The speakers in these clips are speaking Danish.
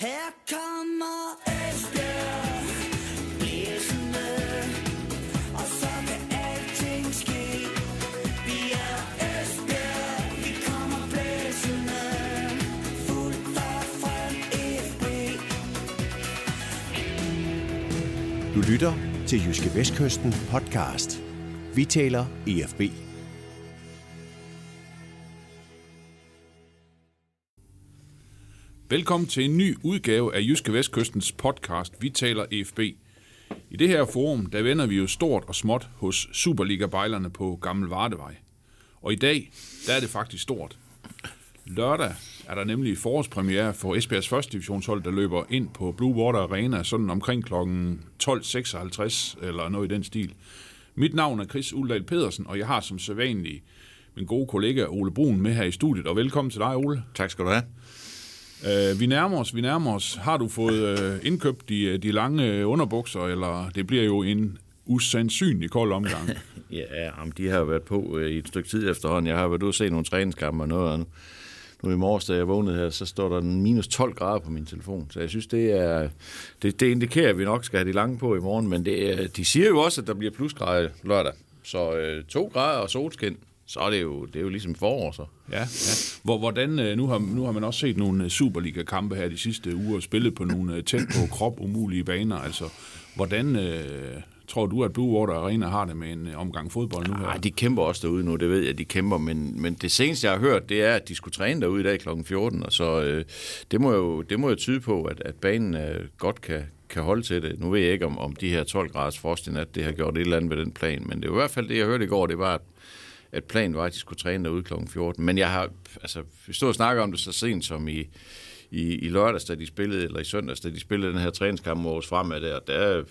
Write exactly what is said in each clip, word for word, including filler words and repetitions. Her kommer Esbjerg, blæsende, og så kan alting ske. Vi er Esbjerg, vi kommer blæsende, fuldt op fra E F B. Du lytter til Jyske Vestkysten podcast. Vi taler E F B. Velkommen til en ny udgave af Jyske Vestkystens podcast, Vi taler E F B. I det her forum, der vender vi jo stort og småt hos Superliga-bejlerne på Gamle Vardevej. Og i dag, der er det faktisk stort. Lørdag er der nemlig forårspremiere for Esbjergs første divisionshold, der løber ind på Blue Water Arena, sådan omkring klokken tolv seksoghalvtreds eller noget i den stil. Mit navn er Chris Uldahl Pedersen, og jeg har som sædvanlig min gode kollega Ole Bruun med her i studiet. Og velkommen til dig, Ole. Tak skal du have. Vi nærmer os, vi nærmer os. Har du fået indkøbt de, de lange underbukser, eller det bliver jo en usandsynlig kold omgang? Ja, de har været på i et stykke tid efterhånden. Jeg har været ude og se nogle træningskampe og noget. Nu i morges, da jeg vågnede her, så står der minus tolv grader på min telefon. Så jeg synes, det er det, det indikerer, at vi nok skal have de lange på i morgen. Men det, de siger jo også, at der bliver plusgrader lørdag. Så øh, to grader og solskin. Så er det jo, det er jo ligesom forår, så. Ja, ja. Hvordan, nu, har, nu har man også set nogle Superliga-kampe her de sidste uger, spillet på nogle tæt på krop umulige baner. Altså, hvordan øh, tror du, at Blue Water Arena har det med en omgang fodbold nu her? Nej, de kæmper også derude nu, det ved jeg, de kæmper. Men, men det seneste, jeg har hørt, det er, at de skulle træne derude i dag klokken fjorten. Og så øh, det, må jo, det må jo tyde på, at, at banen øh, godt kan, kan holde til det. Nu ved jeg ikke, om, om de her tolv graders frost i nat, det har gjort et eller andet ved den plan. Men det er i hvert fald det, jeg hørte i går, det var, at at planen var, at de skulle træne derude klokken fjorten. Men jeg har, altså, vi stod og snakkede om det så sent som i, i, i lørdags, da de spillede, eller i søndags, da de spillede den her træningskamp mod Aarhus Fremad der, der,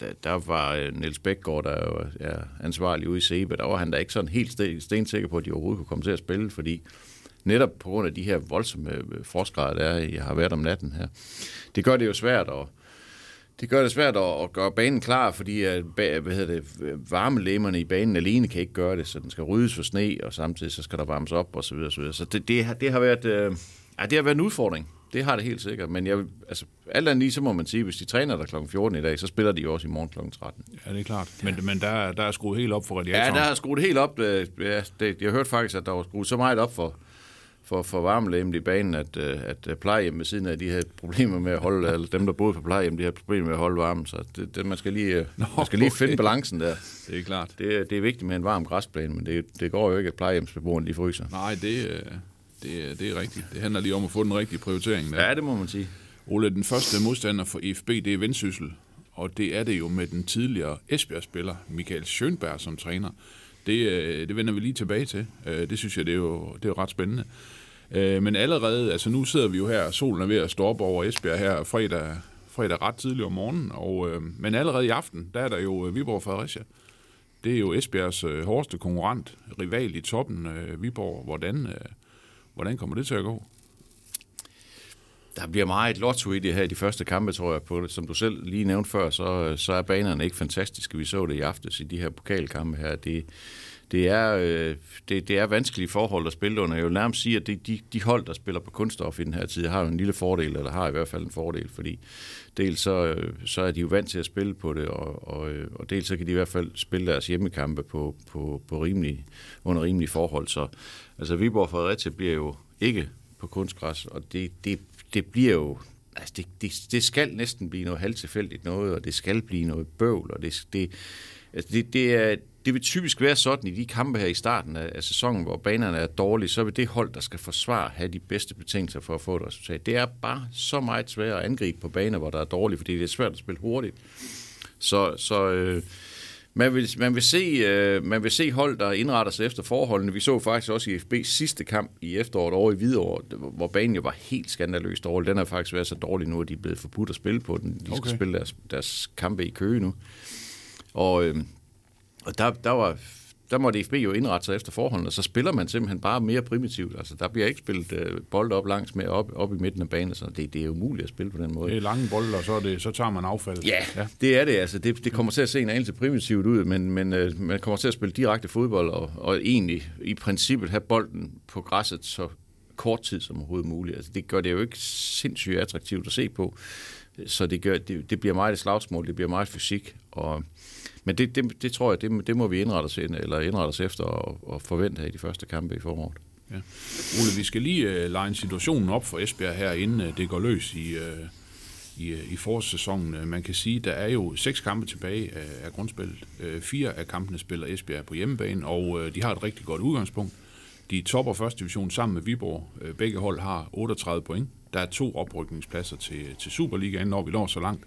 der, der var Niels Bækgaard, der var ja, ansvarlig ude i S E B, der var han da ikke sådan helt stensikker på, at de overhovedet kunne komme til at spille, fordi netop på grund af de her voldsomme frostgrader, der jeg har været om natten her, det gør det jo svært at Det gør det svært at gøre banen klar, fordi hvad hedder det, varmelemmerne i banen alene kan ikke gøre det, så den skal ryddes for sne, og samtidig så skal der varmes op, og så videre, så videre. Så det, det, har, det, har været, øh, ja, det har været en udfordring. Det har det helt sikkert, men jeg, altså, alt andet lige, så må man sige, hvis de træner der klokken fjorten i dag, så spiller de jo også i morgen klokken tretten. Ja, det er klart. Men, ja. men der, der er skruet helt op for radiatoren. Ja, der er skruet helt op. Øh, ja, det, jeg hørte faktisk, at der var skruet så meget op for... for, for varmelemmet i banen, at, at plejehjem ved siden af de her problemer med at holde, eller dem, der boede på plejehjem, de her problemer med at holde varmen, så det, det, man skal lige, Nå, man skal lige okay. finde balancen der. Det er klart. Det, det er vigtigt med en varm græsplæne, men det, det går jo ikke, at plejehjemsbeboerne de fryser. Nej, det, det, det er rigtigt. Det handler lige om at få den rigtige prioritering der. Ja, det må man sige. Ole, den første modstander for E F B, det er Vendsyssel, og det er det jo med den tidligere Esbjerg-spiller Michael Schjønberg som træner. Det, det vender vi lige tilbage til. Det synes jeg, det er jo, det er jo ret spændende. Men allerede, altså nu sidder vi jo her, solen er ved at stå op over Esbjerg her fredag, fredag ret tidligt om morgenen, og, men allerede i aften, der er der jo Viborg Fredericia. Det er jo Esbjergs hårdeste konkurrent, rival i toppen, Viborg. Hvordan, hvordan kommer det til at gå? Der bliver meget lotto i det her i de første kampe, tror jeg på det. Som du selv lige nævnte før, så, så er banerne ikke fantastiske. Vi så det i aftes i de her pokalkampe her. Det, det, er, det, det er vanskelige forhold at spille under. Jeg vil nærmest sige, at det, de, de hold, der spiller på kunststof i den her tid, har jo en lille fordel, eller har i hvert fald en fordel, fordi dels så, så er de jo vant til at spille på det, og, og, og dels så kan de i hvert fald spille deres hjemmekampe på, på, på rimelige, under rimelige forhold. Så altså, Viborg Fredericia bliver jo ikke på kunstgræs, og det er Det bliver jo, altså det, det, det skal næsten blive noget halvtilfældigt noget, og det skal blive noget bøvl, og det, det, altså det, det, er, det vil typisk være sådan i de kampe her i starten af, af sæsonen, hvor banerne er dårlige, så vil det hold, der skal forsvare, have de bedste betingelser for at få et resultat. Det er bare så meget svært at angribe på baner, hvor der er dårlige, fordi det er svært at spille hurtigt. Så... så øh Man vil, man, vil se, øh, man vil se hold, der indretter sig efter forholdene. Vi så faktisk også i F B's sidste kamp i efteråret over i Hvidovre, hvor banen jo var helt skandaløst dårlig. Den har faktisk været så dårlig nu, at de er blevet forbudt at spille på den. De skal okay. spille deres, deres kampe i Køge nu. Og, øh, og der, der, var, der måtte E F B jo indrette sig efter forholdene, og så spiller man simpelthen bare mere primitivt. Altså, der bliver ikke spillet øh, bold op langs med op, op i midten af banen, så det, det er umuligt at spille på den måde. Det er lange bolde, og så, er det, så tager man affald. Ja, ja. Det er det. Altså, det, det kommer til at se en anelse primitivt ud, men, men øh, man kommer til at spille direkte fodbold, og, og egentlig i princippet have bolden på græsset så kort tid som overhovedet muligt. Altså, det gør det jo ikke sindssygt attraktivt at se på. Så det, gør, det, det bliver meget et slagsmål, det bliver meget fysik. Og, men det, det, det tror jeg, det, det må vi indrette os, ind, eller indrette os efter og, og forvente her i de første kampe i foråret. Ja. Ole, vi skal lige uh, line situationen op for Esbjerg her, inden uh, det går løs i, uh, i, uh, i forårssæsonen. Uh, man kan sige, at der er jo seks kampe tilbage uh, af grundspillet. Uh, fire af kampene spiller Esbjerg på hjemmebane, og uh, de har et rigtig godt udgangspunkt. De topper første division sammen med Viborg. Uh, begge hold har otteogtredive point. Der er to oprykningspladser til, til Superligaen, når vi når så langt.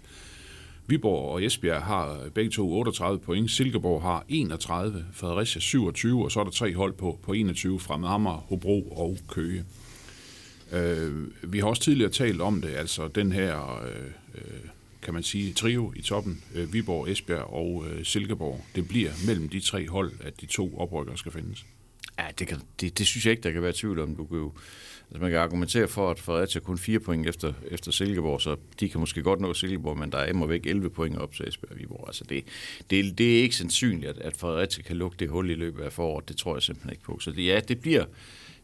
Viborg og Esbjerg har begge to otteogtredive point. Silkeborg har enogtredive, Fredericia syvogtyve, og så er der tre hold på, på enogtyve fra Fremad, Amager, Hobro og Køge. Øh, vi har også tidligere talt om det, altså den her, øh, kan man sige, trio i toppen, øh, Viborg, Esbjerg og øh, Silkeborg. Det bliver mellem de tre hold, at de to oprykkere skal findes. Ja, det, kan, det, det synes jeg ikke, der kan være tvivl om. Du kan jo, altså man kan argumentere for, at Fredericia kun fire point efter, efter Silkeborg, så de kan måske godt nå Silkeborg, men der er imod væk elleve point op til Esbjerg og Viborg. Altså det, det, det er ikke sandsynligt, at, at Fredericia kan lukke det hul i løbet af foråret. Det tror jeg simpelthen ikke på. Så det, ja, det bliver,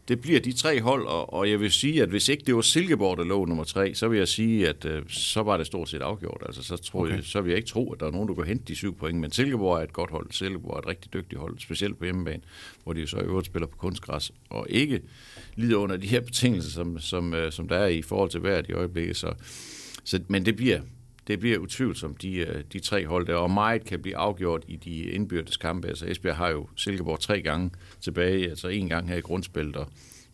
det bliver de tre hold, og, og jeg vil sige, at hvis ikke det var Silkeborg, der lå nummer tre, så vil jeg sige, at øh, så var det stort set afgjort. Altså så, tror okay. jeg, så vil jeg ikke tro, at der er nogen, der kan hente de syv point, men Silkeborg er et godt hold. Silkeborg er et rigtig dygtigt hold, specielt på hjemmebane, hvor de så i øvrigt spiller på kunstgræs, og ikke lider under de her betingelser, som, som, øh, som der er i forhold til vejret i øjeblikket. Så, så, men det bliver, det bliver utvivlsomt, de, øh, de tre hold der, og meget kan blive afgjort i de indbyrdes kampe. Altså Esbjerg har jo Silkeborg tre gange tilbage, altså en gang her i grundspillet, og,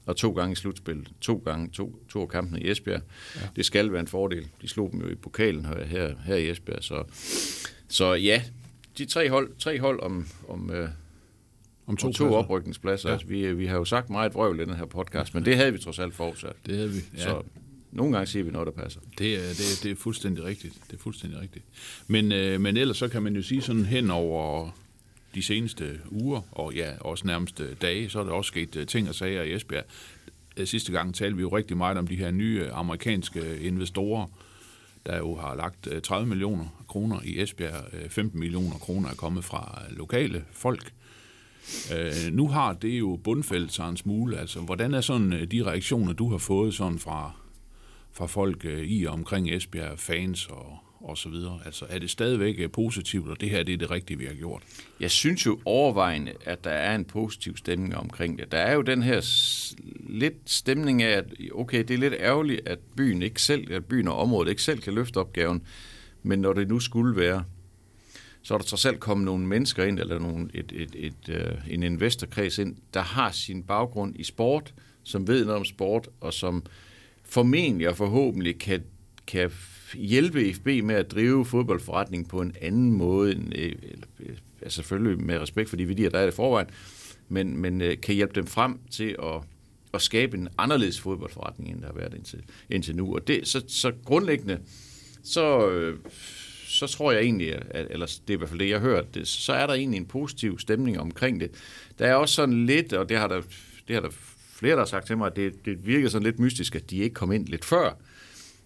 og to gange i slutspillet, to gange, to, to af kampene i Esbjerg. Ja. Det skal være en fordel. De slog dem jo i pokalen her, her, her i Esbjerg, så, så ja, de tre hold, tre hold om... om øh, Om to, to oprykningspladser. Ja. Altså, vi, vi har jo sagt meget vrøvl i den her podcast, men det havde vi trods alt forudsat. Det havde vi, ja. Så nogle gange siger vi noget, der passer. Det er, det er, det er fuldstændig rigtigt. Det er fuldstændig rigtigt. Men, øh, men ellers så kan man jo sige sådan hen over de seneste uger, og ja, også nærmest dage, så er der også sket ting og sager i Esbjerg. Sidste gang talte vi jo rigtig meget om de her nye amerikanske investorer, der jo har lagt tredive millioner kroner i Esbjerg. femten millioner kroner er kommet fra lokale folk. Uh, nu har det jo bundfældt sig en smule. Altså, hvordan er sådan de reaktioner, du har fået sådan fra, fra folk uh, i og omkring Esbjerg, fans og, og så videre? Altså, er det stadigvæk positivt, og det her det er det rigtige, vi har gjort? Jeg synes jo overvejende, at der er en positiv stemning omkring det. Der er jo den her lidt stemning af, at okay, det er lidt ærgerligt, at byen, ikke selv, at byen og området ikke selv kan løfte opgaven, men når det nu skulle være, så er der trods alt kommet nogle mennesker ind, eller nogle, et, et, et, et, en investorkreds ind, der har sin baggrund i sport, som ved noget om sport, og som formentlig og forhåbentlig kan, kan hjælpe E F B med at drive fodboldforretning på en anden måde, end, altså selvfølgelig med respekt for de værdier, der er i forvejen, men, men kan hjælpe dem frem til at, at skabe en anderledes fodboldforretning, end der har været indtil, indtil nu. Og det, så, så grundlæggende, så... så tror jeg egentlig, at, eller det er i hvert fald det, jeg hører, det, så er der egentlig en positiv stemning omkring det. Der er også sådan lidt, og det har der, det har der flere, der har sagt til mig, at det, det virker sådan lidt mystisk, at de ikke kom ind lidt før,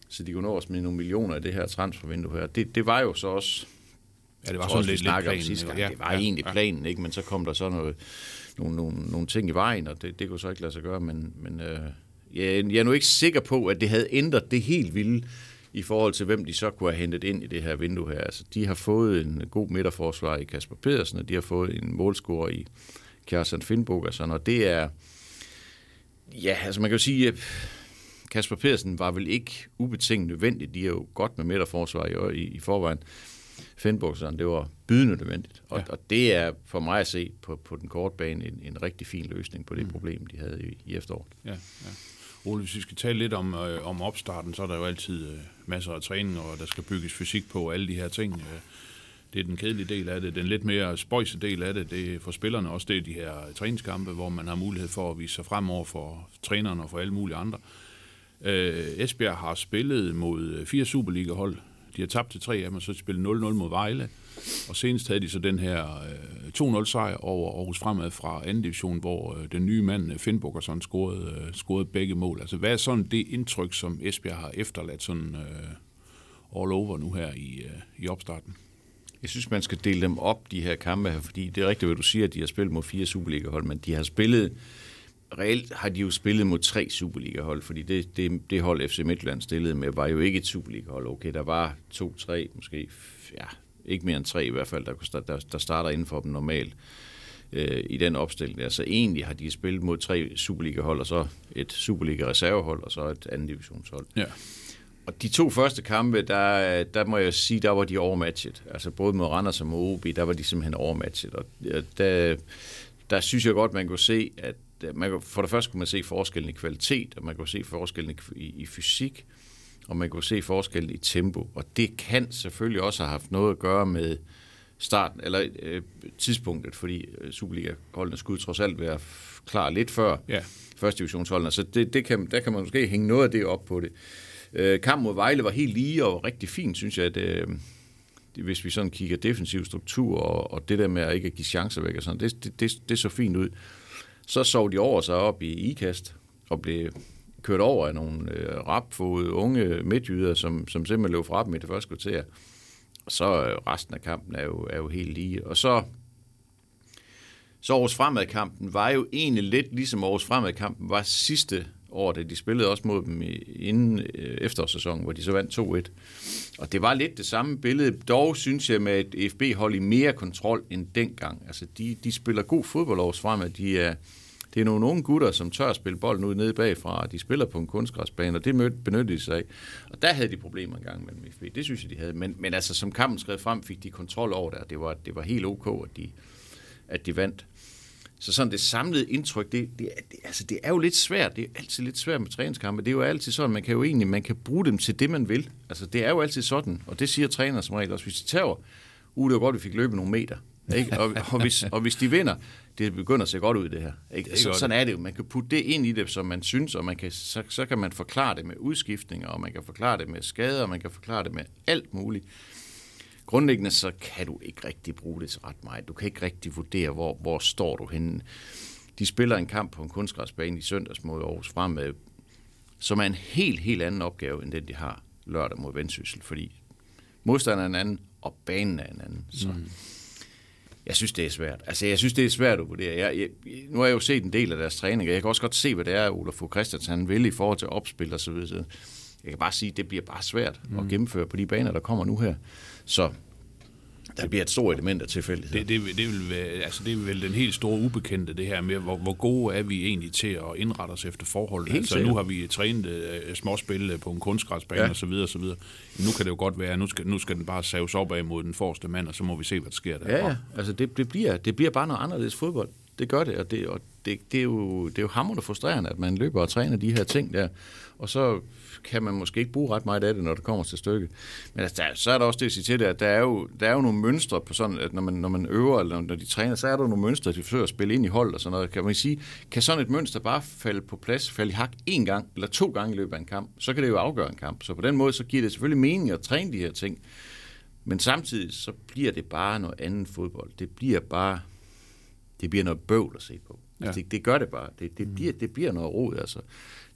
så de kunne nå at smide nogle millioner af det her transfervindue her. Det, det var jo så også... Ja, det var sådan lidt planen. Sidste gang. Ja, det var ja, egentlig ja. planen, ikke? Men så kom der så noget, nogle, nogle, nogle ting i vejen, og det, det kunne så ikke lade sig gøre, men, men øh, jeg, jeg er nu ikke sikker på, at det havde ændret det helt vilde, i forhold til, hvem de så kunne have hentet ind i det her vindue her. Altså, de har fået en god midterforsvarer i Kasper Pedersen, og de har fået en målscorer i Kasper Sand Finnbogason, og det er... Ja, altså man kan jo sige, at Kasper Pedersen var vel ikke ubetinget nødvendigt. De er jo godt med midterforsvarer i, i forvejen. Finnbogason, det var bydende nødvendigt. Og, ja. og det er for mig at se på, på den korte bane en, en rigtig fin løsning på det mm. problem, de havde i, i efteråret. Ja, ja. Ole, hvis vi skal tale lidt om, øh, om opstarten, så er der jo altid øh, masser af træning, og der skal bygges fysik på, alle de her ting. Øh, det er den kedelige del af det, den lidt mere spøjse del af det, det er for spillerne også, det er de her træningskampe, hvor man har mulighed for at vise sig fremover for trænerne og for alle mulige andre. Øh, Esbjerg har spillet mod fire Superliga-hold, de har tabt til tre af dem, og så spillet nul nul mod Vejle, og senest havde de så den her øh, to nul sejr over Aarhus Fremad fra anden division, hvor øh, den nye mand Finnbogason scorede, øh, scorede begge mål. Altså, hvad er sådan det indtryk, som Esbjerg har efterladt sådan øh, all over nu her i, øh, i opstarten? Jeg synes, man skal dele dem op, de her kampe her, fordi det er rigtigt, hvad du siger, at de har spillet mod fire Superliga-hold, men de har spillet reelt har de jo spillet mod tre Superliga-hold, fordi det, det, det hold F C Midtjylland stillede med, var jo ikke et Superliga-hold. Okay, der var to, tre, måske, ja, ikke mere end tre i hvert fald, der, der, der starter inden for dem normalt øh, i den opstilling der. Så egentlig har de spillet mod tre Superliga-hold, og så et Superliga-reservehold, og så et anden divisionshold. Ja. Og de to første kampe, der, der må jeg sige, der var de overmatchet. Altså både mod Randers og mod O B, der var de simpelthen overmatchet. Og der, der synes jeg godt, man kunne se, at man, for det første kunne man se forskellen i kvalitet, og man kunne se forskellen i, i fysik, og man kunne se forskellen i tempo. Og det kan selvfølgelig også have haft noget at gøre med starten, eller øh, tidspunktet, fordi Superliga-holdene skulle trods alt være klar lidt før ja. Første divisionsholdene. Så det, det kan, der kan man måske hænge noget af det op på det. Øh, kampen mod Vejle var helt lige og rigtig fint, synes jeg, at øh, hvis vi sådan kigger defensiv struktur og, og det der med at ikke give chancer væk og sådan, det, det, det, det så fint ud. Så sov de over sig op i Ikast og blev kørt over af nogle øh, rapfodede unge midtjyder, som, som simpelthen løb fra dem i det første kvarter. Og så øh, resten af kampen er jo, er jo helt lige. Og så, så Aarhus Fremad-kampen var jo egentlig lidt ligesom Aarhus Fremad-kampen var sidste år, da de spillede også mod dem i, inden øh, efterårssæsonen, hvor de så vandt to et. Og det var lidt det samme billede, dog synes jeg med et E F B-hold i mere kontrol end dengang. Altså de, de spiller god fodbold Aarhus Fremad, de er... Det er nogle unge gutter, som tør at spille bolden ud nede bagfra, og de spiller på en kunstgræsbane, og det benyttede de sig af. Og der havde de problemer engang mellem E F B. Det synes jeg, de havde. Men, men altså, som kampen skred frem, fik de kontrol over det, og det var, det var helt ok, at de, at de vandt. Så sådan det samlede indtryk, det, det, det, altså, det er jo lidt svært. Det er altid lidt svært med træningskampe. Det er jo altid sådan, man kan jo egentlig man kan bruge dem til det, man vil. Altså, det er jo altid sådan, og det siger træner som regel også. Hvis de tager, uh, det var godt, vi fik løbet nogle meter. Ikke? Og, og, hvis, og hvis de vinder, det begynder at se godt ud, det her. Ikke? Det er så, sådan er det jo. Man kan putte det ind i det, som man synes, og man kan, så, så kan man forklare det med udskiftninger, og man kan forklare det med skader, og man kan forklare det med alt muligt. Grundlæggende så kan du ikke rigtig bruge det til ret meget. Du kan ikke rigtig vurdere, hvor, hvor står du henne. De spiller en kamp på en kunstgræsbane i søndags mod Aarhus Fremad, som er en helt, helt anden opgave, end den de har lørdag mod Vendsyssel, fordi modstanderen er en anden, og banen er en anden. Så... Mm. Jeg synes, det er svært. Altså, jeg synes, det er svært at vurdere. Jeg, jeg, nu har jeg jo set en del af deres træning, og jeg kan også godt se, hvad det er, Ólafur Fou Christensen vil i forhold til opspil og så videre. Jeg kan bare sige, det bliver bare svært mm. at gennemføre på de baner, der kommer nu her. Så der bliver et stort element af tilfældighed. Det, det, det, vil være, altså, det er vel den helt store ubekendte, det her med, hvor, hvor gode er vi egentlig til at indrette os efter forholdene. Altså, nu har vi trænet uh, småspil på en kunstgræsbane ja. og så videre, og så videre. Nu kan det jo godt være, nu skal, nu skal den bare saves op af mod den forreste mand, og så må vi se, hvad der sker der. Ja, ja. Altså det, det, bliver, det bliver bare noget anderledes fodbold. Det gør det, og, det, og det, det, er jo, det er jo hamrende frustrerende, at man løber og træner de her ting der, og så kan man måske ikke bruge ret meget af det, når det kommer til stykket. Men altså, der, så er der også det at sige til det, at der er jo, der er jo nogle mønstre på sådan, at når man, når man øver, eller når de træner, så er der nogle mønstre, de forsøger at spille ind i hold og sådan noget. Kan man sige, kan sådan et mønster bare falde på plads, falde i hak én gang, eller to gange i løbet af en kamp, så kan det jo afgøre en kamp. Så på den måde, så giver det selvfølgelig mening at træne de her ting. Men samtidig, så bliver det bare noget andet fodbold. Det bliver bare... Det bliver noget bøvl at se på. Altså, ja. det, det gør det bare. Det, det, bliver, det bliver noget rod. Altså.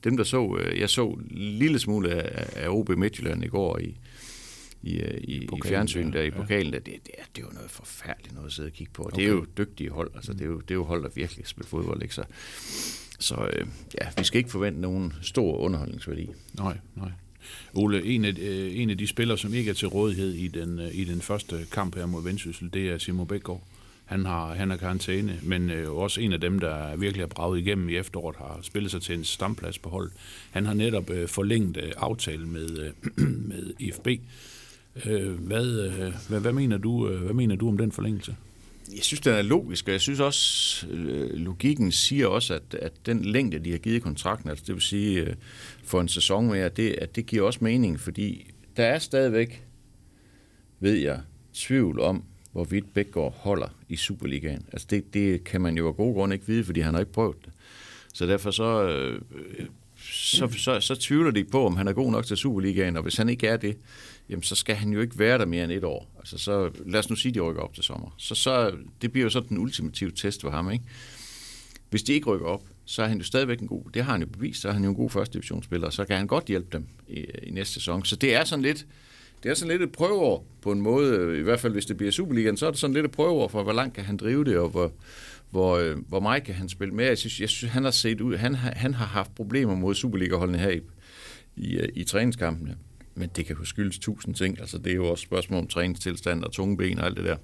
Dem, der så... Jeg så en lille smule af, af O B Midtjylland i går i, i, i, i fjernsynet der, i pokalen. Ja. Der. Det, det, er, det er jo noget forfærdeligt noget at sidde og kigge på. Okay. Det er jo dygtige hold. Altså, det, er jo, det er jo hold, der virkelig spiller fodbold. Ikke? Så, så øh, ja, vi skal ikke forvente nogen stor underholdningsværdi. Nej, nej. Ole, en af, øh, en af de spillere, som ikke er til rådighed i den, øh, i den første kamp her mod Vendsyssel, det er Simon Bækgaard. Han har, han har karantæne, men øh, også en af dem, der virkelig har braget igennem i efteråret, har spillet sig til en stamplads på hold. Han har netop øh, forlængt øh, aftalen med, øh, med E F B. Øh, hvad, øh, hvad, hvad, mener du, øh, hvad mener du om den forlængelse? Jeg synes, den er logisk, og jeg synes også, øh, logikken siger også, at, at den længde, de har givet i kontrakten, altså det vil sige øh, for en sæson mere, det, at det giver også mening, fordi der er stadigvæk, ved jeg, tvivl om, hvorvidt Bækgaard holder i Superligaen. Altså det, det kan man jo af gode grunde ikke vide, fordi han har ikke prøvet det. Så derfor så, øh, så, så, så tvivler de på, om han er god nok til Superligaen, og hvis han ikke er det, jamen så skal han jo ikke være der mere end et år. Altså så, lad os nu sige, de rykker op til sommer. Så, så det bliver jo så den ultimative test for ham, ikke? Hvis de ikke rykker op, så er han jo stadigvæk en god, det har han jo bevist, så er han jo en god første divisionsspiller, så kan han godt hjælpe dem i, i næste sæson. Så det er sådan lidt, Det er sådan lidt et prøveår på en måde, i hvert fald hvis det bliver Superligaen, så er det sådan lidt et prøveår for, hvor langt kan han drive det, og hvor, hvor, hvor meget kan han spille med. Jeg synes, jeg synes han har set ud, han, han har haft problemer mod Superliga-holdene her i, i, i træningskampene. Men det kan jo skyldes tusind ting. Altså, det er jo også spørgsmål om træningstilstand og tunge ben og alt det der.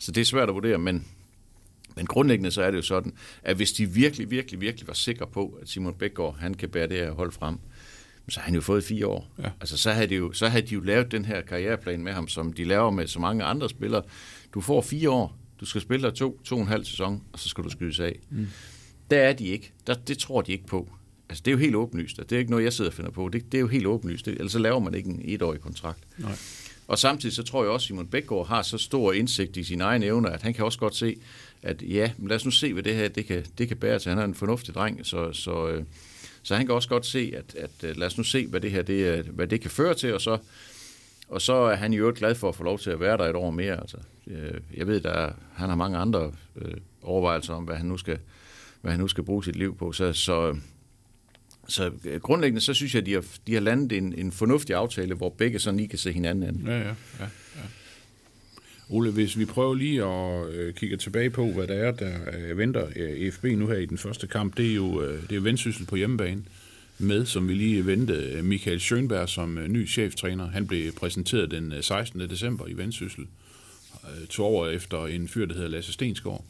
Så det er svært at vurdere, men, men grundlæggende så er det jo sådan, at hvis de virkelig, virkelig, virkelig var sikre på, at Simon Bækgaard, han kan bære det her hold frem, så har han jo fået fire år. Ja. Altså, så havde, de jo, så havde de jo lavet den her karriereplan med ham, som de laver med så mange andre spillere. Du får fire år, du skal spille dig to, to og en halv sæson, og så skal du skydes af. Mm. Der er de ikke. Der, det tror de ikke på. Altså, det er jo helt åbenlyst. Det er ikke noget, jeg sidder og finder på. Det, det er jo helt åbenlyst. Det, ellers så laver man ikke en etårig kontrakt. Nej. Og samtidig så tror jeg også, at Simon Bækgaard har så stor indsigt i sine egne evner, at han kan også godt se, at ja, men lad os nu se, hvad det her det kan, det kan bære til. Han er en fornuftig dreng, så, så, øh, så han kan også godt se, at, at lad os nu se, hvad det her det, hvad det kan føre til, og så, og så er han jo øvrigt glad for at få lov til at være der et år mere. Altså, øh, jeg ved, at han har mange andre øh, overvejelser om, hvad han nu skal, hvad han nu skal bruge sit liv på, så... så Så grundlæggende, så synes jeg, at de har, de har landet en, en fornuftig aftale, hvor begge sådan lige kan se hinanden an. Ja, ja, ja, ja. Ole, hvis vi prøver lige at øh, kigge tilbage på, hvad der er, der øh, venter øh, E F B nu her i den første kamp, det er jo øh, det er Vendsyssel på hjemmebane med, som vi lige ventede, Michael Schjønberg som øh, ny cheftræner. Han blev præsenteret den øh, sekstende december i Vendsyssel, øh, to år efter en fyr, der hedder Lasse Stensgaard.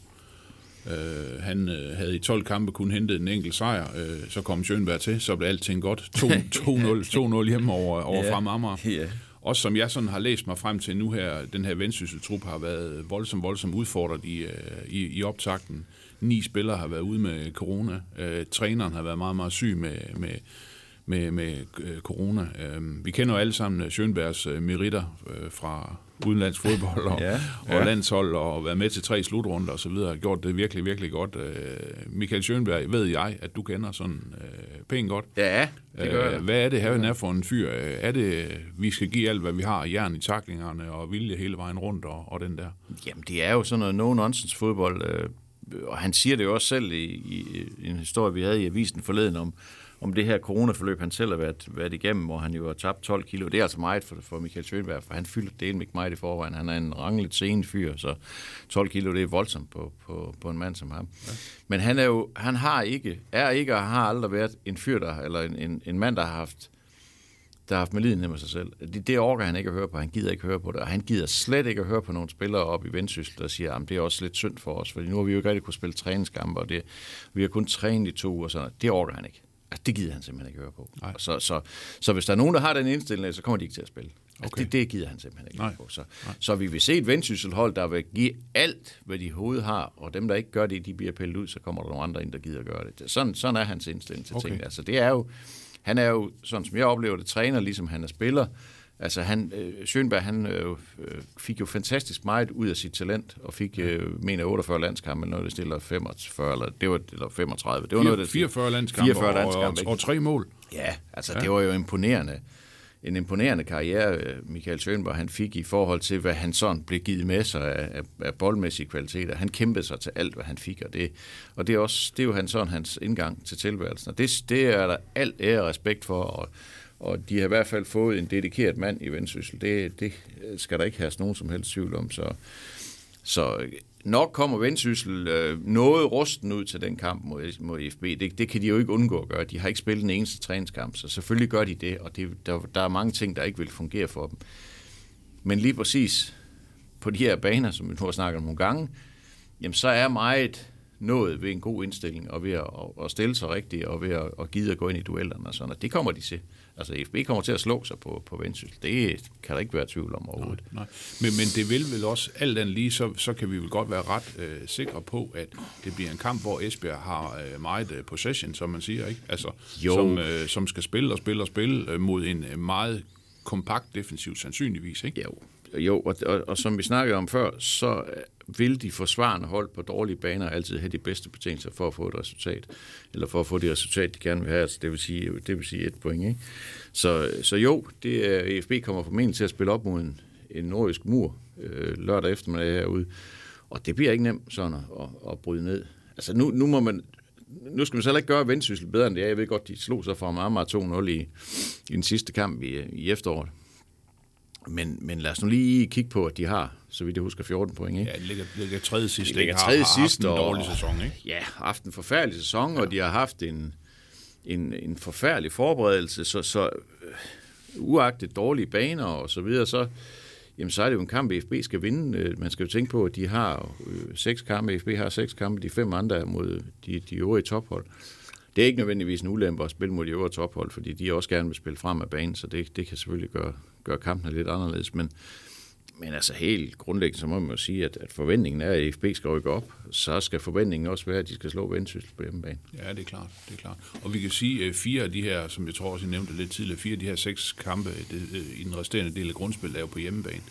Uh, han uh, havde i tolv kampe kun hentet en enkelt sejr, uh, så kom Schjønberg til, så blev alting godt. to nul hjemme over, over yeah. Fremad Amager. Yeah. Også som jeg sådan har læst mig frem til nu her, den her Vendsyssel-trup har været voldsomt, voldsomt udfordret i, uh, i, i optakten. Ni spillere har været ude med corona. Uh, træneren har været meget, meget syg med, med, med, med uh, corona. Uh, vi kender jo alle sammen Schjønbergs uh, meritter uh, fra... udenlands fodbold og, ja, ja. og landshold og været med til tre slutrunder og så videre, har gjort det virkelig, virkelig godt. Michael Schjønberg, ved jeg, at du kender sådan øh, pænt godt. Ja, det gør jeg. Hvad er det, han er for en fyr? Er det, vi skal give alt, hvad vi har, jern i taklingerne og vilje hele vejen rundt og, og den der? Jamen, det er jo sådan noget no-nonsense fodbold, og han siger det jo også selv i, i en historie, vi havde i avisen forleden om, om det her coronaforløb, han selv har været, været igennem, hvor han jo har tabt tolv kilo. Det er altså meget for, for Michael Schjønberg, for han fylder delen ikke meget i forvejen. Han er en ranglet sen fyr, så tolv kilo, det er voldsomt på, på, på en mand som ham. Ja. Men han er jo, han har ikke, er ikke og har aldrig været en fyr, der, eller en, en, en mand, der har haft, der har haft medlidenhed med sig selv. Det, det orker han ikke at høre på, han gider ikke høre på det, og han gider slet ikke at høre på nogle spillere op i Vendsyssel, der siger, at det er også lidt synd for os, fordi nu har vi jo ikke rigtig kunne spille træningskampe, og det, vi har kun trænet i to uger, og sådan. Det orker han ikke. Altså, det gider han simpelthen ikke høre på. Så, så, så hvis der er nogen, der har den indstilling, så kommer de ikke til at spille. Altså, okay. det, det gider han simpelthen ikke Nej. høre på. Så, så vi vil se et Vendsysselhold, der vil give alt, hvad de hovedet har, og dem, der ikke gør det, de bliver pillet ud, så kommer der nogle andre ind, der gider at gøre det. Sådan, sådan er hans indstilling til okay. ting. Altså, det er jo, han er jo, sådan som jeg oplever det, træner, ligesom han er spiller. Altså, han, øh, Schjønberg, han øh, fik jo fantastisk meget ud af sit talent, og fik, øh, mener, otteogfyrre landskampe, eller noget, det stiller femogfyrre, eller det var eller femogtredive. Det var noget, det fireogfyrre landskampe, fireogfyrre landskampe og, og, og tre mål. Ja, altså, ja. det var jo imponerende. En imponerende karriere, Michael Schjønberg, han fik i forhold til, hvad han sådan blev givet med sig af, af boldmæssige kvaliteter. Han kæmpede sig til alt, hvad han fik, og det, og det, er, også, det er jo han, sådan hans indgang til tilværelsen. Og det, det er der alt ære og respekt for, og og de har i hvert fald fået en dedikeret mand i Vendsyssel. Det, det skal der ikke have nogen som helst tvivl om. Så, så nok kommer Vendsyssel øh, noget rusten ud til den kamp mod, mod E F B. Det, det kan de jo ikke undgå at gøre. De har ikke spillet den eneste træningskamp, så selvfølgelig gør de det, og det, der, der er mange ting, der ikke vil fungere for dem. Men lige præcis på de her baner, som vi nu har snakket om nogle gange, jamen så er meget nået ved en god indstilling, og ved at, at stille sig rigtigt, og ved at, at gide at gå ind i duellerne og sådan, og det kommer de til. Altså, E F B kommer til at slå sig på, på Vendsyssel. Det kan der ikke være tvivl om overhovedet. Nej, nej. Men, men det vil vel også, alt andet lige, så, så kan vi vel godt være ret øh, sikre på, at det bliver en kamp, hvor Esbjerg har øh, meget øh, possession, som man siger, ikke? Altså, som, øh, som skal spille og spille og spille øh, mod en øh, meget kompakt defensiv, sandsynligvis, ikke? Jo, jo og, og, og som vi snakkede om før, så vil de forsvarende hold på dårlige baner altid have de bedste betingelser for at få et resultat, eller for at få det resultat, de gerne vil have, altså det vil sige, det vil sige et point, ikke? Så, så jo, det, E F B kommer formentlig til at spille op mod en, en nordisk mur øh, lørdag eftermiddag herude, og det bliver ikke nemt sådan at, at, at bryde ned. Altså nu, nu må man, nu skal man selv ikke gøre Vendsyssel bedre end det er. Jeg ved godt, de slog sig fra Amager to nul i, i den sidste kamp i, i efteråret. Men, men lad os nu lige kigge på, at de har, så vidt jeg husker, fjorten point. Ikke? Ja, det ligger, ligger tredje sidst. Det ligger tredje sidst. Og, en dårlig sæson, ikke? Og, ja, har haft en forfærdelig sæson, ja. Og de har haft en, en, en forfærdelig forberedelse. Så, så øh, uagtet dårlige baner og så videre, så, jamen, så er det jo en kamp, E F B skal vinde. Man skal jo tænke på, at de har øh, seks kampe. E F B har seks kampe. De fem andre mod de, de øvrige tophold. Det er ikke nødvendigvis en ulempe at spille mod de øvrige tophold, fordi de også gerne vil spille frem af banen, så det, det kan selvfølgelig gøre, gøre kampen lidt anderledes. Men, men altså helt grundlæggende, så må man jo sige, at, at forventningen er, at E F B skal rykke op, så skal forventningen også være, at de skal slå Vendsyssel på hjemmebane. Ja, det er klart. Det er klart. Og vi kan sige, at fire af de her, som jeg tror også I nævnte lidt tidligere, fire af de her seks kampe det, i den resterende del af grundspillet er jo på hjemmebane.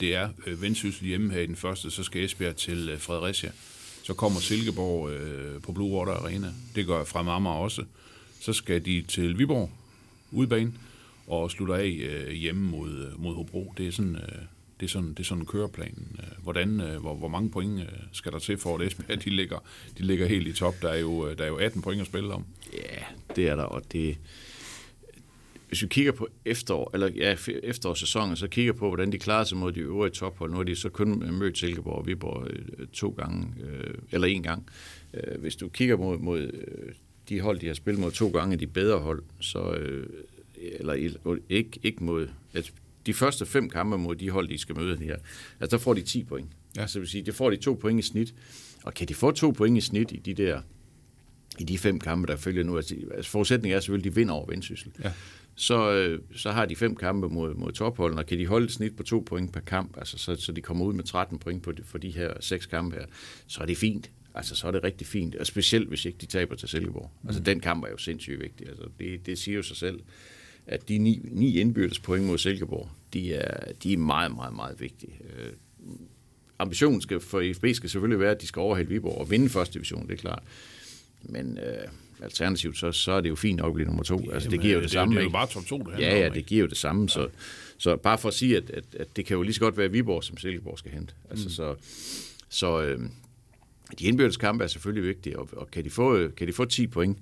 Det er Vendsyssel hjemme her i den første, så skal Esbjerg til Fredericia. Så kommer Silkeborg øh, på Blue Water Arena. Det gør Fremad Amager også. Så skal de til Viborg, udebane, og slutter af øh, hjemme mod, mod Hobro. Det er sådan, øh, det er sådan, det er sådan køreplanen. Hvordan, øh, hvor, hvor mange point øh, skal der til for, at Esbjerg de ligger, de ligger helt i top? Der er, jo, der er jo atten point at spille om. Ja, det er der, og det... Hvis vi kigger på efterår, eller ja, efterårssæsonen, så kigger på, hvordan de klarer sig mod de øvrige tophold. Nu har de så kun mødt Silkeborg og Viborg to gange, øh, eller en gang. Hvis du kigger mod, mod de hold, de har spillet mod to gange, de bedre hold, så, øh, eller ikke, ikke mod... Altså, de første fem kampe mod de hold, de skal møde her, altså der får de ti point. Ja. Så vil sige, det får de to point i snit. Og kan de få to point i snit i de der... i de fem kampe, der følger nu, altså forudsætningen er selvfølgelig, at de vinder over Vendsyssel. Ja. Så, øh, så har de fem kampe mod, mod topholden, og kan de holde et snit på to point per kamp, altså så, så de kommer ud med tretten point på de, for de her seks kampe her, så er det fint. Altså så er det rigtig fint, og specielt hvis ikke de taber til Silkeborg. Mm. Altså den kamp er jo sindssygt vigtig. Altså, det, det siger jo sig selv, at de ni, ni indbyrdes point mod Silkeborg, de er, de er meget, meget, meget vigtige. Øh, ambitionen skal, for E F B skal selvfølgelig være, at de skal overhælde Viborg og vinde første division, det er klart. Men øh, alternativt, så, så er det jo fint nok at blive nummer to. Jamen, altså, det giver jo det, det samme. Det er jo bare top to, det her. Ja, ja, det giver jo det samme. Ja. Så, så bare for at sige, at, at, at det kan jo lige så godt være Viborg, som Silkeborg skal hente. Altså, mm. Så, så øh, de indbyrdes kampe er selvfølgelig vigtige, og, og kan, de få, kan de få ti point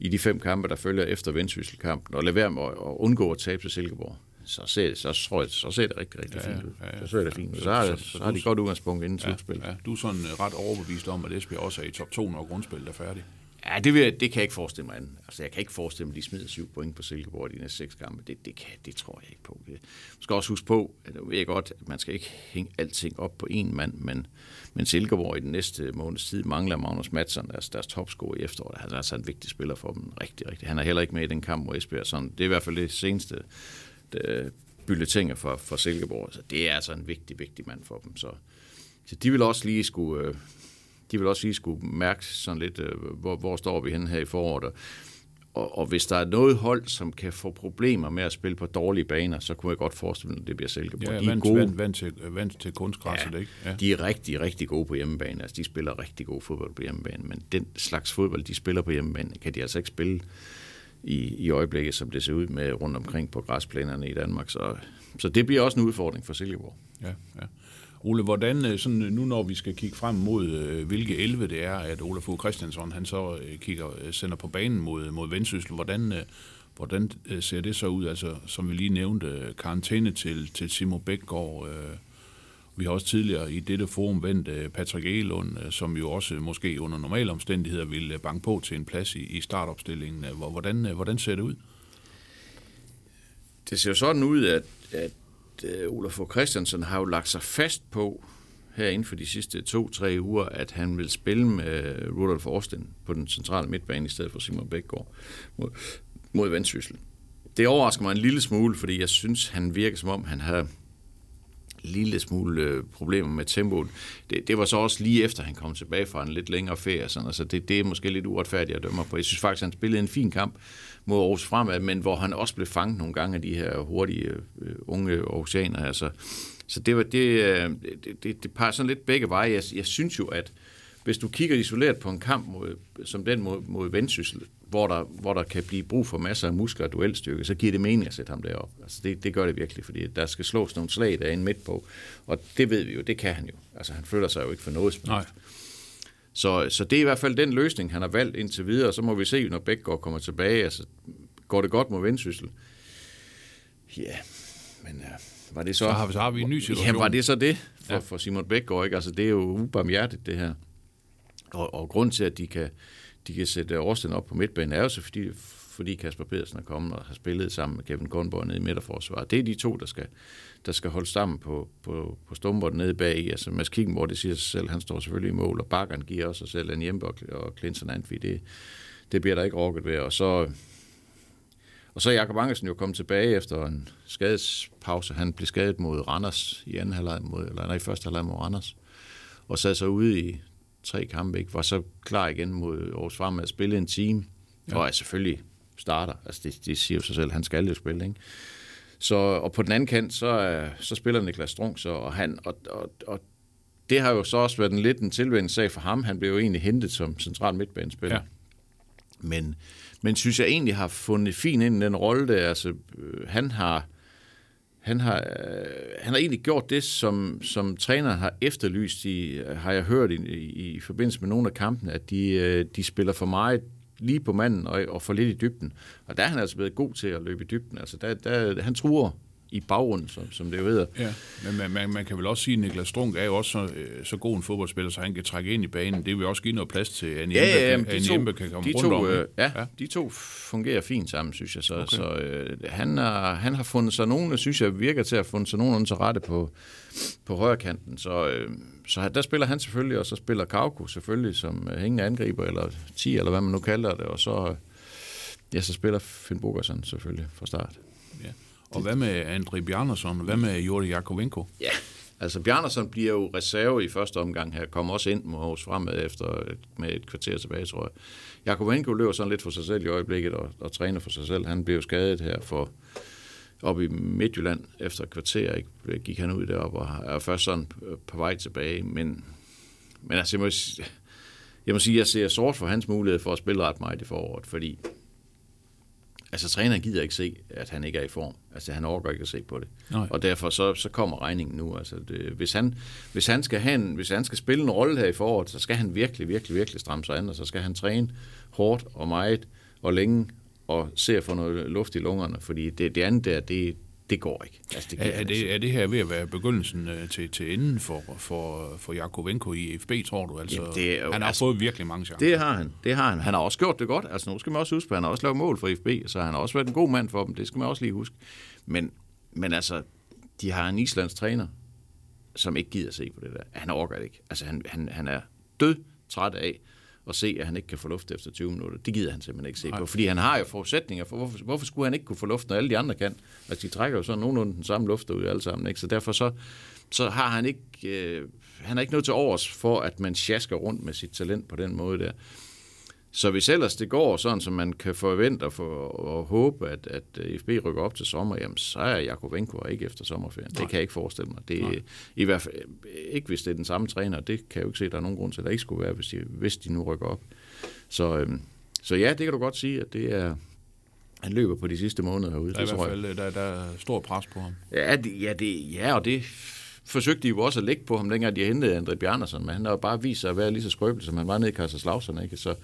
i de fem kampe, der følger efter Vendsysselkampen, og lade være med at og undgå at tabe til Silkeborg, så ser, så, så, så ser det rigtig, rigtig fint ud. Ja, ja, ja. Så ser det fint ud. Så har, så, så, så, så har de godt udgangspunkt inden slutspillet. Ja, ja. Du er sådan ret overbevist om, at Esbjerg også er i top to, når grundspillet er færdigt. Ja, det, vil jeg, det kan jeg ikke forestille mig anden. Altså, jeg kan ikke forestille mig, at de smider syv point på Silkeborg i de næste seks kampe. Det, det, kan, det tror jeg ikke på. Det. Man skal også huske på, at jeg ved godt, at man skal ikke hænge alting op på én mand, men, men Silkeborg i den næste måneds tid mangler Magnus Madsen, deres, deres topscorer i efteråret. Han er altså en vigtig spiller for dem. Rigtig, rigtig. Han er heller ikke med i den kamp mod Esbjerg. Sådan. Det er i hvert fald det seneste bylletinger for, for Silkeborg, så det er altså en vigtig, vigtig mand for dem. Så, så de vil også lige skulle, de vil også lige skulle mærke sådan lidt, hvor, hvor står vi henne her i foråret. Og, og hvis der er noget hold, som kan få problemer med at spille på dårlige baner, så kunne jeg godt forestille mig, at det bliver Silkeborg. Ja, de er vant, gode. Vant, vant til, vant til kunstgræs, ja, det, ikke? Ja. De er rigtig, rigtig gode på hjemmebane. Altså, de spiller rigtig god fodbold på hjemmebane, men den slags fodbold, de spiller på hjemmebane, kan de altså ikke spille I, i øjeblikket, som det ser ud med rundt omkring på græsplænerne i Danmark. Så, så det bliver også en udfordring for Silkeborg. Ja, ja. Ole, hvordan, sådan, nu når vi skal kigge frem mod, hvilke elleve det er, at Ole Fou Christensen, han så kigger, sender på banen mod, mod Vendsyssel, hvordan, hvordan ser det så ud? Altså, som vi lige nævnte, karantæne til, til Simon Bækgaard. Vi har også tidligere i dette forum vendt Patrick Elund, som jo også måske under normale omstændigheder ville banke på til en plads i startopstillingen. Hvordan, hvordan ser det ud? Det ser jo sådan ud, at, at Ólafur Kristjánsson har jo lagt sig fast på, her inden for de sidste to-tre uger, at han vil spille med Rudolf Årsten på den centrale midtbane i stedet for Simon Bækgaard mod, mod Vendsyssel. Det overrasker mig en lille smule, fordi jeg synes, han virker som om, han har lille smule øh, problemer med tempoet. Det, det var så også lige efter, han kom tilbage fra en lidt længere ferie. Sådan, altså det, det er måske lidt uretfærdigt at dømme på. Jeg synes faktisk, han spillede en fin kamp mod Aarhus Fremad, men hvor han også blev fanget nogle gange af de her hurtige, øh, unge aarhusianer. Altså. Så det, var, det, øh, det, det, det peger sådan lidt begge veje. Jeg, jeg synes jo, at hvis du kigger isoleret på en kamp mod, som den mod, mod Vendsyssel, hvor der, hvor der kan blive brug for masser af muskler og duelstyrke, så giver det mening at sætte ham derop. Altså det, det gør det virkelig, fordi der skal slås nogle slag derinde midt på, og det ved vi jo, det kan han jo. Altså han flytter sig jo ikke for noget spil. Så, så det er i hvert fald den løsning, han har valgt indtil videre, og så må vi se, når Bækgaard kommer tilbage. Altså går det godt mod Vendsyssel? Ja, men... Uh... var det så, så, har vi, så har vi en ny situation. Ja, var det så det for, ja. for Simon Bækgaard, ikke? Altså, det er jo ubarmhjertigt, det her. Og, og grund til, at de kan, de kan sætte Årstein op på midtbanen, er jo så, fordi, fordi Kasper Pedersen er kommet og har spillet sammen med Kevin Kornborg nede i midterforsvaret. Det er de to, der skal, der skal holde sammen på, på, på stumper nede bagi. Altså Mads Kickenborg, det siger sig selv, han står selvfølgelig i mål, og bakkeren giver også sig selv Aniembe og, og Clinton Antvi. Det, det bliver der ikke rokket ved, og så... Og så er Jakob Ankersen jo kommet tilbage efter en skadespause. Han blev skadet mod Randers i anden halvleg mod, eller nej, første halvleg mod Randers. Og sad så ude i tre kampe, ikke? Var så klar igen mod Aarhus Fremad at spille en time. Ja. Og er selvfølgelig starter. Altså det, det siger jo sig selv, han skal jo spille, ikke? Så, og på den anden kant, så, så spiller Niklas Strunk, så, og han... Og, og, og det har jo så også været en lidt en tilvændt sag for ham. Han blev jo egentlig hentet som central midtbanespiller. Ja. Men... Men synes jeg egentlig har fundet fint ind i den rolle der. Altså, øh, han, har, han, har, øh, han har egentlig gjort det, som, som træneren har efterlyst, i, har jeg hørt i, i, i forbindelse med nogle af kampene, at de, øh, de spiller for meget lige på manden og, og for lidt i dybden. Og der er han altså blevet god til at løbe i dybden. Altså, der, der, han truer i baggrunden, som, som det jo hedder. Ja, men man, man, man kan vel også sige, at Niklas Strunk er jo også så, så god en fodboldspiller, så han kan trække ind i banen. Det vil også give noget plads til, at Aniembe ja, ja, kan, kan komme rundt to, om. Øh, ja, ja, de to fungerer fint sammen, synes jeg. Så, okay. så øh, han, har, han har fundet sig nogen, synes jeg virker til at have fundet sig nogen til rette på, på højrekanten. Så, øh, så der spiller han selvfølgelig, og så spiller Kauko selvfølgelig som hængende angriber, eller ti, eller hvad man nu kalder det. Og så, ja, så spiller Finnbogason selvfølgelig fra start. Ja. Og hvad med André Bjarnason? Hvad med Jordi Jakovinko? Ja, altså Bjarnason bliver jo reserve i første omgang her. Kommer også ind mod Aarhus Fremad efter med et kvarter tilbage, tror jeg. Jakovinko løber sådan lidt for sig selv i øjeblikket og, og træner for sig selv. Han blev jo skadet her for op i Midtjylland efter et kvarter. Ikke? Gik han ud deroppe og er først sådan på vej tilbage. Men, men altså, jeg må, jeg må sige, at jeg ser sort for hans mulighed for at spille ret meget i foråret, fordi... Altså, træneren gider ikke se, at han ikke er i form. Altså, han overgår ikke at se på det. Nej. Og derfor så, så kommer regningen nu. Altså, det, hvis, han, hvis, han skal have en, hvis han skal spille en rolle her i foråret, så skal han virkelig, virkelig, virkelig stramme sig an, og så skal han træne hårdt og meget og længe og se at få noget luft i lungerne, fordi det, det andet der, det, det går ikke. Altså, det er, er, det, er det her ved at være begyndelsen til, til enden for, for, for Jakovinko i E F B, tror du? Altså, jamen, det er jo, han har altså, fået virkelig mange chancer. Det har han. Det har han. Han har også gjort det godt. Altså, nu skal man også huske, han har også lavet mål for E F B, så han har også været en god mand for dem. Det skal man også lige huske. Men, men altså, de har en islandsk træner, som ikke gider se på det der. Han orker det ikke. Altså, han, han, han er død træt af at se, at han ikke kan få luft efter tyve minutter. Det gider han simpelthen ikke se på, fordi han har jo forudsætninger for, hvorfor, hvorfor skulle han ikke kunne få luft, når alle de andre kan? Altså, de trækker jo sådan nogenlunde den samme luft ud alle sammen, ikke? Så derfor så, så har han ikke, øh, han er ikke noget til overs for, at man sjasker rundt med sit talent på den måde der. Så hvis ellers det går sådan, som man kan forvente og, for, og håbe, at, at F B rykker op til sommer, jamen, så er Jakovenko ikke efter sommerferien. Nej. Det kan jeg ikke forestille mig. Det er, i hvert fald ikke, hvis det er den samme træner. Det kan jeg jo ikke se, at der er nogen grund til, at der ikke skulle være, hvis de, hvis de nu rykker op. Så, øhm, så ja, det kan du godt sige, at det er... Han løber på de sidste måneder herude. Der er i hvert fald der, der er stor pres på ham. Ja, det, ja, det, ja og det... forsøgte de jo også at lægge på ham, dengang de hentede André Bjarnason, men han har jo bare vist sig at være lige så skrøbelig, som han var nede i Kaiserslautern, ikke? Så,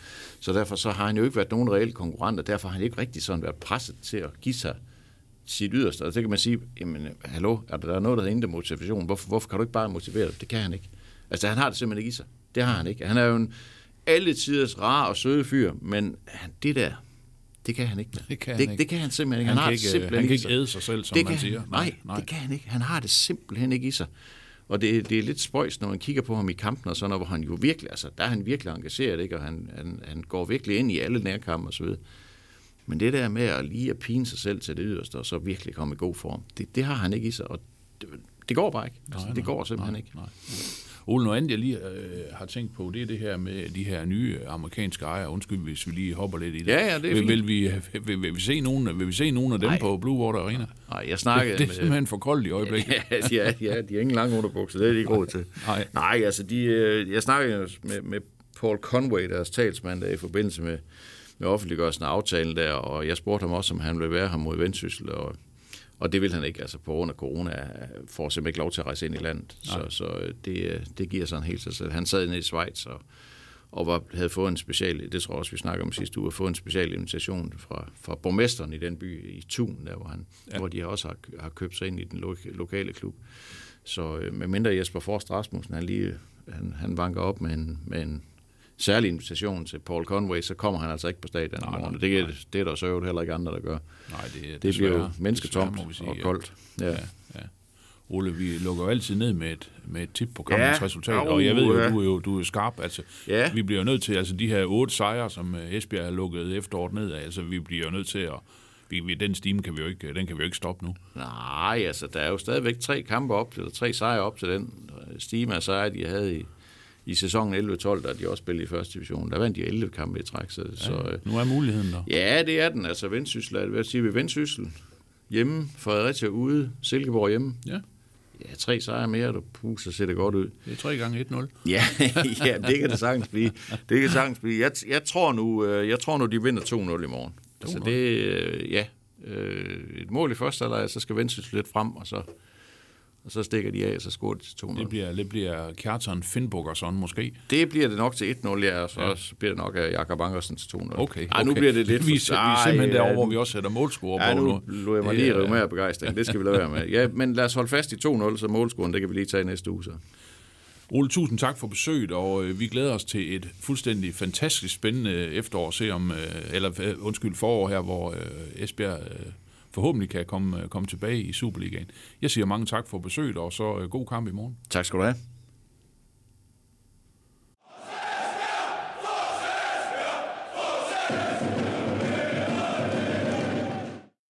så derfor så har han jo ikke været nogen reel konkurrent, og derfor har han ikke rigtig sådan været presset til at give sig sit yderste. Og så kan man sige, jamen, hallo, er der noget, der hedder indre motivation? Hvorfor, hvorfor kan du ikke bare motivere dig? Det kan han ikke. Altså, han har det simpelthen ikke i sig. Det har han ikke. Han er jo en alle tiders rar og søde fyr, men han, det der... Det kan han ikke. Det kan han, det, ikke. Det kan han simpelthen ikke. Han, han har kan ikke, simpelthen han kan ikke æde sig selv, som man siger. Han, nej, nej, det kan han ikke. Han har det simpelthen ikke i sig. Og det, det er lidt spøjst, når man kigger på ham i kampen og sådan noget, hvor han jo virkelig, altså der er han virkelig engageret, ikke? Og han, han, han går virkelig ind i alle nærkampe og så videre. Men det der med at lige at pine sig selv til det yderste, og så virkelig komme i god form, det, det har han ikke i sig, og det, det går bare ikke. Altså, nej, det går simpelthen nej, ikke. Nej, nej. Ole, noget andet, jeg lige øh, har tænkt på, det er det her med de her nye amerikanske ejere. Undskyld, hvis vi lige hopper lidt i det. Ja, ja, det er vil, vil, vi, vil, vil, vi se nogen, vil vi se nogen af dem nej. På Blue Water Arena? Nej, jeg snakkede... Det, det er simpelthen for koldt i øjeblikket. Ja, ja, ja, de har ingen lange underbukser, det er de ikke råd til. Nej, nej altså, de, jeg snakkede med, med Paul Conway, deres talsmand, der i forbindelse med, med offentliggørelsen af aftalen der, og jeg spurgte ham også, om han ville være her mod Vendsyssel, og... Og det vil han ikke, altså på grund af corona, får simpelthen ikke lov til at rejse ind i landet. Så, så det, det giver sådan helt sig selv. Han sad nede i Schweiz og, og var, havde fået en special, det tror jeg også, vi snakkede om sidste uge, at få en special invitation fra, fra borgmesteren i den by, i Tun, der, hvor, han, ja. hvor de også har, har købt sig ind i den lo- lokale klub. Så øh, medmindre Jesper Forst Rasmussen, han lige han, han vanker op med en, med en særlig invitation til Paul Conway, så kommer han altså ikke på stadion om morgenen. Det, nej. det er der så jo heller ikke andre, der gør. Nej, det, det, det bliver jo mennesketomt og koldt. Ja. Ja, ja. Ole, vi lukker jo altid ned med et, med et tip på kampens ja. resultat, og jeg ved jo, du er jo, du er skarp. Altså, ja. Vi bliver jo nødt til, altså de her otte sejre, som Esbjerg har lukket efteråret ned af, altså vi bliver jo nødt til at, vi, vi, den stime kan vi jo ikke, den kan vi jo ikke stoppe nu. Nej, altså der er jo stadigvæk tre kampe op, eller tre sejre op til den stime af sejre, de havde i, i sæsonen elleve tolv, der de også spillede i første division. Der vandt de elleve kampe i træk, så, ja, så nu er muligheden der. Ja, det er den, altså Vendsyssel, det vil sige ved Vendsyssel hjemme, Fredericia ude, Silkeborg hjemme. Ja. Ja, tre sejre mere, du puser, ser det godt ud. Det er tre gange et nul. Ja, ja, det kan det sagtens blive. Det kan sagtens blive. Jeg, jeg, tror nu, jeg tror nu, de vinder to nul i morgen. to nul? Altså det, ja. Et mål i første halvleg, så skal Vendsyssel lidt frem, og så, og så stikker de af, og så scorer de til to nul. Det bliver, det bliver Kjartan Finnbogason måske? Det bliver det nok til et nul, ja, og så ja. bliver det nok af Jakob Ankersen til to nul. Okay. Ej, nu okay. bliver det lidt for... Vi, vi er simpelthen derovre, hvor vi også sætter målscorer på nu. Ja, nu er jeg mig lige rive med af begejstring. Det skal vi lade være med. Ja, men lad os holde fast i to nul, så målscoren, det kan vi lige tage næste uge så. Ole, tusind tak for besøget, og vi glæder os til et fuldstændig fantastisk spændende efterår, se om, eller undskyld, forår her, hvor Esbjerg... forhåbentlig kan jeg komme, komme tilbage i Superligaen. Jeg siger mange tak for besøget, og så god kamp i morgen. Tak skal du have.